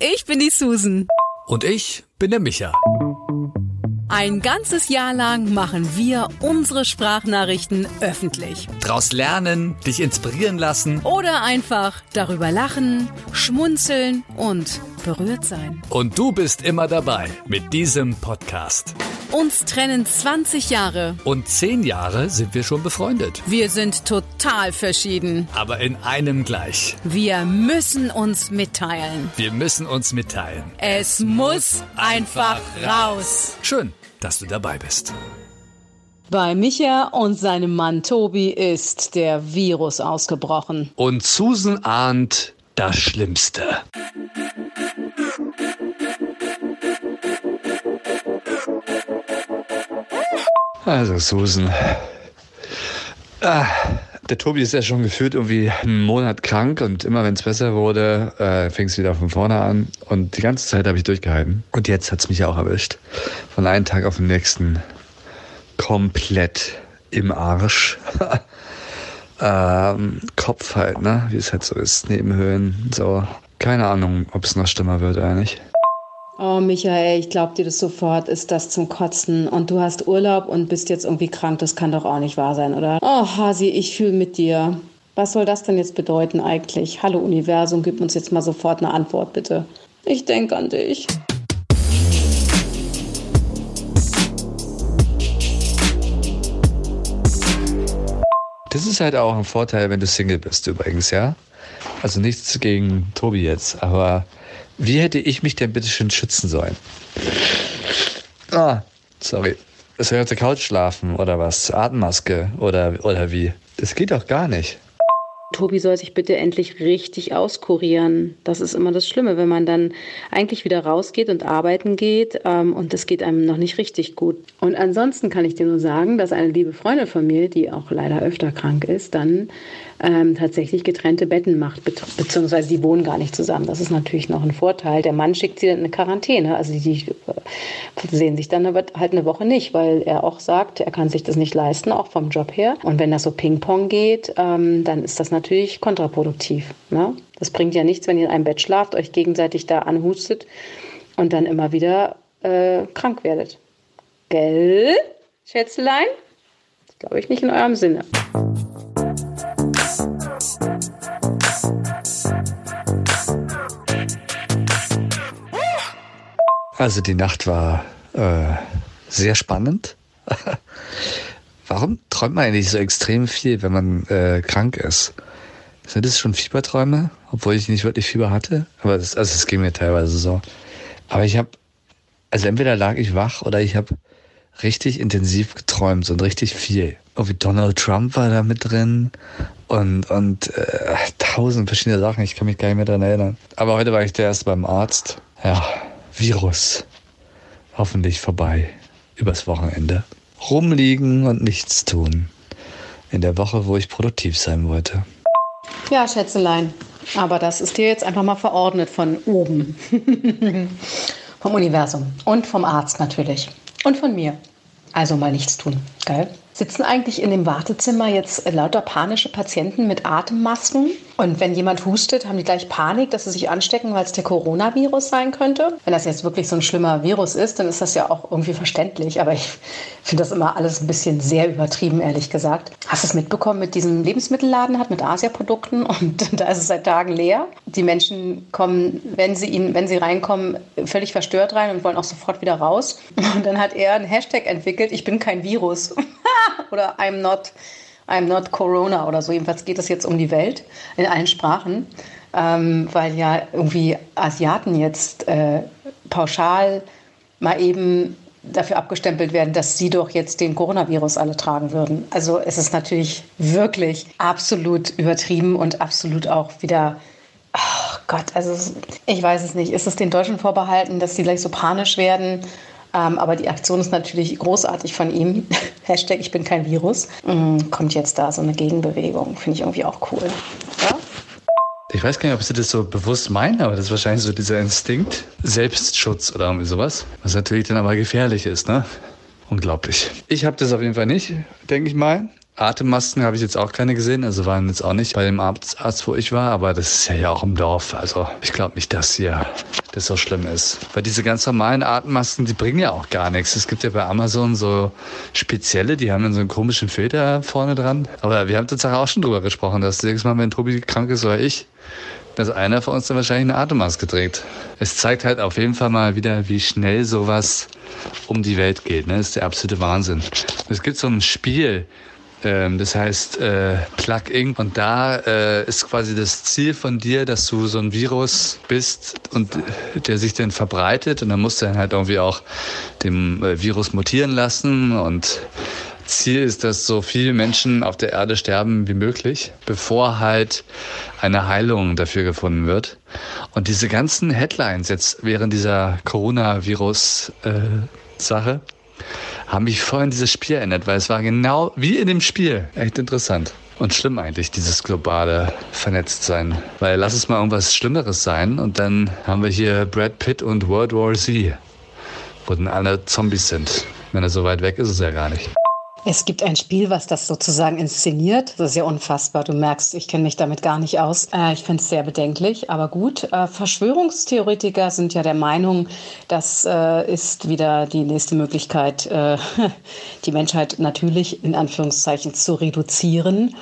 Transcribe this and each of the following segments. Ich bin die Susan. Und ich bin der Micha. Ein ganzes Jahr lang machen wir unsere Sprachnachrichten öffentlich. Draus lernen, dich inspirieren lassen. Oder einfach darüber lachen, schmunzeln und berührt sein. Und du bist immer dabei mit diesem Podcast. Uns trennen 20 Jahre. Und 10 Jahre sind wir schon befreundet. Wir sind total verschieden. Aber in einem gleich. Wir müssen uns mitteilen. Es muss einfach raus. Schön, dass du dabei bist. Bei Micha und seinem Mann Tobi ist der Virus ausgebrochen. Und Susan ahnt das Schlimmste. Also Susan, der Tobi ist ja schon gefühlt irgendwie einen Monat krank und immer wenn es besser wurde, fing es wieder von vorne an und die ganze Zeit habe ich durchgehalten und jetzt hat es mich ja auch erwischt. Von einem Tag auf den nächsten komplett im Arsch, Kopf halt, ne? Wie es halt so ist, Nebenhöhlen, so. Keine Ahnung, ob es noch schlimmer wird oder nicht. Oh, Michael, ich glaub dir das sofort, ist das zum Kotzen. Und du hast Urlaub und bist jetzt irgendwie krank, das kann doch auch nicht wahr sein, oder? Oh, Hasi, ich fühle mit dir. Was soll das denn jetzt bedeuten eigentlich? Hallo Universum, gib uns jetzt mal sofort eine Antwort, bitte. Ich denk an dich. Das ist halt auch ein Vorteil, wenn du Single bist übrigens, ja? Also nichts gegen Tobi jetzt, aber... Wie hätte ich mich denn bitte schön schützen sollen? Ah, sorry. Das wäre auf der Couch schlafen oder was? Atemmaske oder wie? Das geht doch gar nicht. Tobi soll sich bitte endlich richtig auskurieren. Das ist immer das Schlimme, wenn man dann eigentlich wieder rausgeht und arbeiten geht und das geht einem noch nicht richtig gut. Und ansonsten kann ich dir nur sagen, dass eine liebe Freundin von mir, die auch leider öfter krank ist, dann tatsächlich getrennte Betten macht, beziehungsweise die wohnen gar nicht zusammen. Das ist natürlich noch ein Vorteil. Der Mann schickt sie dann in eine Quarantäne. Also die sehen sich dann aber halt eine Woche nicht, weil er auch sagt, er kann sich das nicht leisten, auch vom Job her. Und wenn das so Ping-Pong geht, dann ist das natürlich kontraproduktiv. Ne? Das bringt ja nichts, wenn ihr in einem Bett schlaft, euch gegenseitig da anhustet und dann immer wieder krank werdet. Gell, Schätzelein? Das glaube ich nicht in eurem Sinne. Also die Nacht war sehr spannend. Warum träumt man eigentlich so extrem viel, wenn man krank ist? Sind das schon Fieberträume? Obwohl ich nicht wirklich Fieber hatte. Aber es ging mir teilweise so. Aber entweder lag ich wach oder ich habe richtig intensiv geträumt und richtig viel. Irgendwie Donald Trump war da mit drin und 1000 verschiedene Sachen. Ich kann mich gar nicht mehr daran erinnern. Aber heute war ich der erste beim Arzt. Ja, Virus. Hoffentlich vorbei. Übers Wochenende. Rumliegen und nichts tun. In der Woche, wo ich produktiv sein wollte. Ja, Schätzelein, aber das ist dir jetzt einfach mal verordnet von oben. Vom Universum und vom Arzt natürlich. Und von mir. Also mal nichts tun. Geil. Sitzen eigentlich in dem Wartezimmer jetzt lauter panische Patienten mit Atemmasken. Und wenn jemand hustet, haben die gleich Panik, dass sie sich anstecken, weil es der Coronavirus sein könnte. Wenn das jetzt wirklich so ein schlimmer Virus ist, dann ist das ja auch irgendwie verständlich. Aber ich finde das immer alles ein bisschen sehr übertrieben, ehrlich gesagt. Hast du es mitbekommen mit diesem Lebensmittelladen, mit Asia-Produkten? Und da ist es seit Tagen leer. Die Menschen kommen, wenn sie reinkommen, völlig verstört rein und wollen auch sofort wieder raus. Und dann hat er einen Hashtag entwickelt, ich bin kein Virus. Oder I'm not Corona oder so. Jedenfalls geht das jetzt um die Welt in allen Sprachen, weil ja irgendwie Asiaten jetzt pauschal mal eben dafür abgestempelt werden, dass sie doch jetzt den Coronavirus alle tragen würden. Also es ist natürlich wirklich absolut übertrieben und absolut auch wieder... Oh Gott, also ich weiß es nicht. Ist es den Deutschen vorbehalten, dass sie gleich so panisch werden? Aber die Aktion ist natürlich großartig von ihm. Hashtag ich bin kein Virus. Kommt jetzt da so eine Gegenbewegung. Finde ich irgendwie auch cool. Ja? Ich weiß gar nicht, ob sie das so bewusst meinen, aber das ist wahrscheinlich so dieser Instinkt. Selbstschutz oder irgendwie sowas. Was natürlich dann aber gefährlich ist, ne? Unglaublich. Ich habe das auf jeden Fall nicht, denke ich mal. Atemmasken habe ich jetzt auch keine gesehen, also waren jetzt auch nicht bei dem Arzt, wo ich war, aber das ist ja auch im Dorf. Also ich glaube nicht, dass hier das so schlimm ist. Weil diese ganz normalen Atemmasken, die bringen ja auch gar nichts. Es gibt ja bei Amazon so spezielle, die haben dann so einen komischen Filter vorne dran. Aber wir haben tatsächlich auch schon drüber gesprochen, dass jedes Mal, wenn Tobi krank ist oder ich, dass einer von uns dann wahrscheinlich eine Atemmaske trägt. Es zeigt halt auf jeden Fall mal wieder, wie schnell sowas um die Welt geht. Ne? Das ist der absolute Wahnsinn. Es gibt so ein Spiel, das heißt Plug-In. Und da ist quasi das Ziel von dir, dass du so ein Virus bist und der sich dann verbreitet. Und dann musst du dann halt irgendwie auch dem Virus mutieren lassen. Und Ziel ist, dass so viele Menschen auf der Erde sterben wie möglich, bevor halt eine Heilung dafür gefunden wird. Und diese ganzen Headlines jetzt während dieser Coronavirus-Sache haben mich voll an dieses Spiel erinnert, weil es war genau wie in dem Spiel. Echt interessant. Und schlimm eigentlich, dieses globale Vernetztsein. Weil lass es mal irgendwas Schlimmeres sein und dann haben wir hier Brad Pitt und World War Z, wo dann alle Zombies sind. Wenn er so weit weg ist, ist er gar nicht. Es gibt ein Spiel, was das sozusagen inszeniert. Das ist ja unfassbar. Du merkst, ich kenne mich damit gar nicht aus. Ich finde es sehr bedenklich, aber gut. Verschwörungstheoretiker sind ja der Meinung, das ist wieder die nächste Möglichkeit, die Menschheit natürlich in Anführungszeichen zu reduzieren,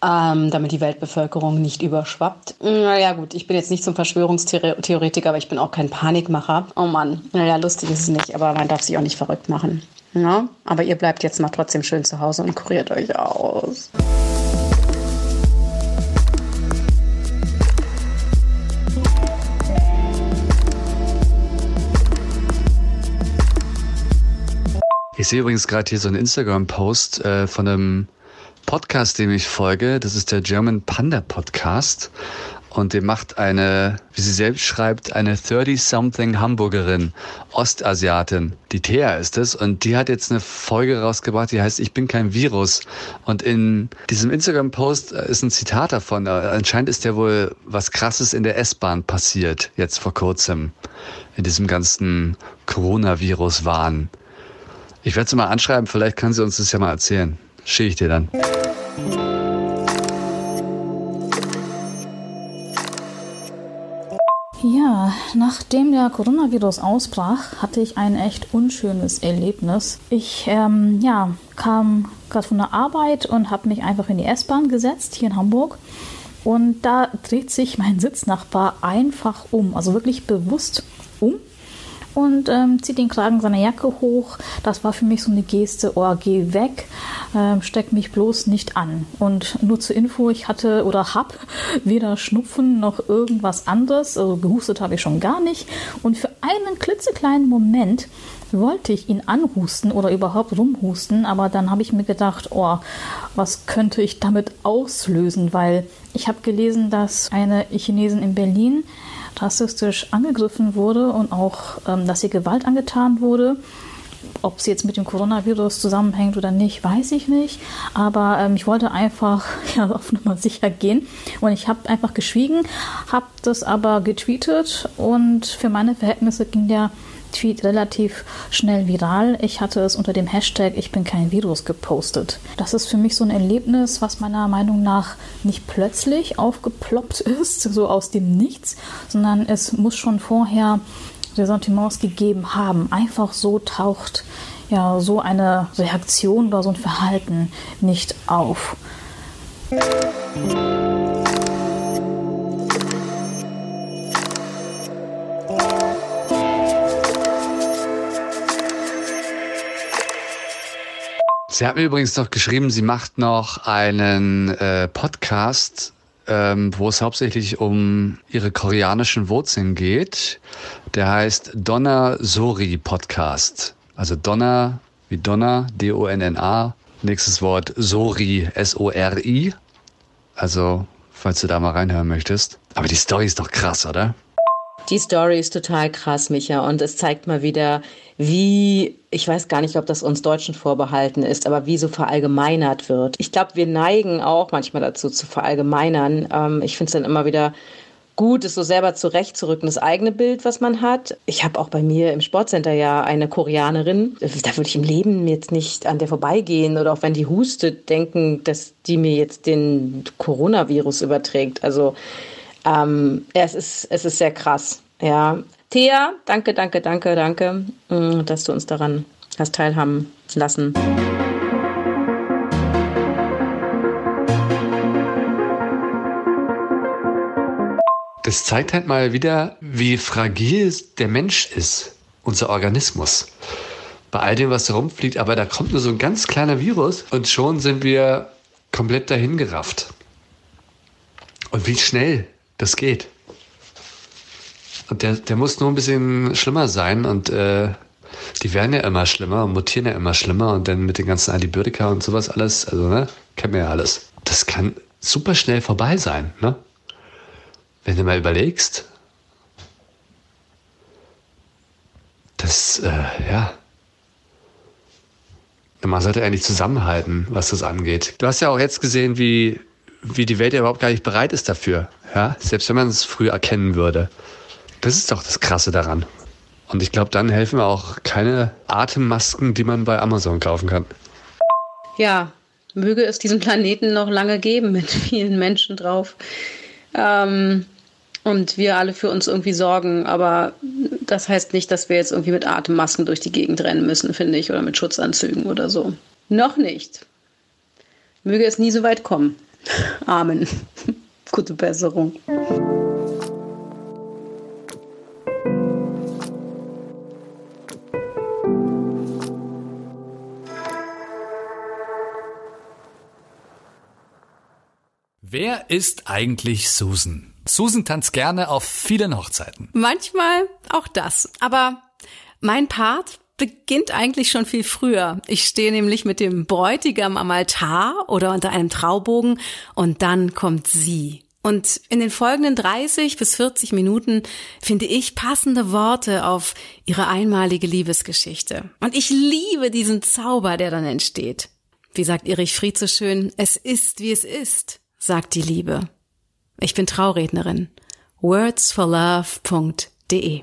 damit die Weltbevölkerung nicht überschwappt. Naja gut, ich bin jetzt nicht so ein Verschwörungstheoretiker, aber ich bin auch kein Panikmacher. Oh Mann, naja, lustig ist es nicht, aber man darf sich auch nicht verrückt machen. Na, aber ihr bleibt jetzt mal trotzdem schön zu Hause und kuriert euch aus. Ich sehe übrigens gerade hier so einen Instagram-Post von einem Podcast, dem ich folge. Das ist der German Panda Podcast. Und dem macht eine, wie sie selbst schreibt, eine 30-something Hamburgerin, Ostasiatin. Die Thea ist es und die hat jetzt eine Folge rausgebracht, die heißt Ich bin kein Virus. Und in diesem Instagram-Post ist ein Zitat davon. Anscheinend ist ja wohl was Krasses in der S-Bahn passiert, jetzt vor kurzem, in diesem ganzen Coronavirus-Wahn. Ich werde sie mal anschreiben, vielleicht kann sie uns das ja mal erzählen. Schicke ich dir dann. Ja, nachdem der Coronavirus ausbrach, hatte ich ein echt unschönes Erlebnis. Ich kam gerade von der Arbeit und habe mich einfach in die S-Bahn gesetzt, hier in Hamburg. Und da dreht sich mein Sitznachbar einfach um, also wirklich bewusst um. Und zieht den Kragen seiner Jacke hoch. Das war für mich so eine Geste, oh, geh weg, steck mich bloß nicht an. Und nur zur Info, ich hatte oder habe weder Schnupfen noch irgendwas anderes. Also gehustet habe ich schon gar nicht. Und für einen klitzekleinen Moment wollte ich ihn anhusten oder überhaupt rumhusten. Aber dann habe ich mir gedacht, oh, was könnte ich damit auslösen? Weil ich habe gelesen, dass eine Chinesin in Berlin rassistisch angegriffen wurde und auch, dass ihr Gewalt angetan wurde. Ob sie jetzt mit dem Coronavirus zusammenhängt oder nicht, weiß ich nicht. Aber ich wollte einfach auf Nummer sicher gehen. Und ich habe einfach geschwiegen, habe das aber getweetet. Und für meine Verhältnisse ging der Tweet relativ schnell viral. Ich hatte es unter dem Hashtag Ich bin kein Virus gepostet. Das ist für mich so ein Erlebnis, was meiner Meinung nach nicht plötzlich aufgeploppt ist, so aus dem Nichts, sondern es muss schon vorher Ressentiments gegeben haben. Einfach so taucht ja so eine Reaktion oder so ein Verhalten nicht auf. Sie hat mir übrigens noch geschrieben, sie macht noch einen Podcast, wo es hauptsächlich um ihre koreanischen Wurzeln geht. Der heißt Donna Sori Podcast. Also Donna wie Donna, D-O-N-N-A. Nächstes Wort Sori, S-O-R-I. Also, falls du da mal reinhören möchtest. Aber die Story ist doch krass, oder? Die Story ist total krass, Micha. Und es zeigt mal wieder, wie, ich weiß gar nicht, ob das uns Deutschen vorbehalten ist, aber wie so verallgemeinert wird. Ich glaube, wir neigen auch manchmal dazu, zu verallgemeinern. Ich finde es dann immer wieder gut, es so selber zurechtzurücken, das eigene Bild, was man hat. Ich habe auch bei mir im Sportcenter ja eine Koreanerin. Da würde ich im Leben jetzt nicht an der vorbeigehen oder auch wenn die hustet, denken, dass die mir jetzt den Coronavirus überträgt. Also es ist sehr krass. Ja, Thea, danke, dass du uns daran hast teilhaben lassen. Das zeigt halt mal wieder, wie fragil der Mensch ist, unser Organismus. Bei all dem, was rumfliegt, aber da kommt nur so ein ganz kleiner Virus und schon sind wir komplett dahin gerafft. Und wie schnell das geht. Und der muss nur ein bisschen schlimmer sein und die werden ja immer schlimmer und mutieren ja immer schlimmer und dann mit den ganzen Antibiotika und sowas alles, also ne, kennen wir ja alles. Das kann super schnell vorbei sein, ne? Wenn du mal überlegst, das, ja, man sollte eigentlich zusammenhalten, was das angeht. Du hast ja auch jetzt gesehen, wie die Welt ja überhaupt gar nicht bereit ist dafür, ja? Selbst wenn man es früh erkennen würde. Das ist doch das Krasse daran. Und ich glaube, dann helfen auch keine Atemmasken, die man bei Amazon kaufen kann. Ja, möge es diesen Planeten noch lange geben mit vielen Menschen drauf. Und wir alle für uns irgendwie sorgen. Aber das heißt nicht, dass wir jetzt irgendwie mit Atemmasken durch die Gegend rennen müssen, finde ich. Oder mit Schutzanzügen oder so. Noch nicht. Möge es nie so weit kommen. Amen. Gute Besserung. Wer ist eigentlich Susan? Susan tanzt gerne auf vielen Hochzeiten. Manchmal auch das. Aber mein Part beginnt eigentlich schon viel früher. Ich stehe nämlich mit dem Bräutigam am Altar oder unter einem Traubogen und dann kommt sie. Und in den folgenden 30 bis 40 Minuten finde ich passende Worte auf ihre einmalige Liebesgeschichte. Und ich liebe diesen Zauber, der dann entsteht. Wie sagt Erich Fried so schön, es ist, wie es ist. Sagt die Liebe. Ich bin Traurednerin. wordsforlove.de.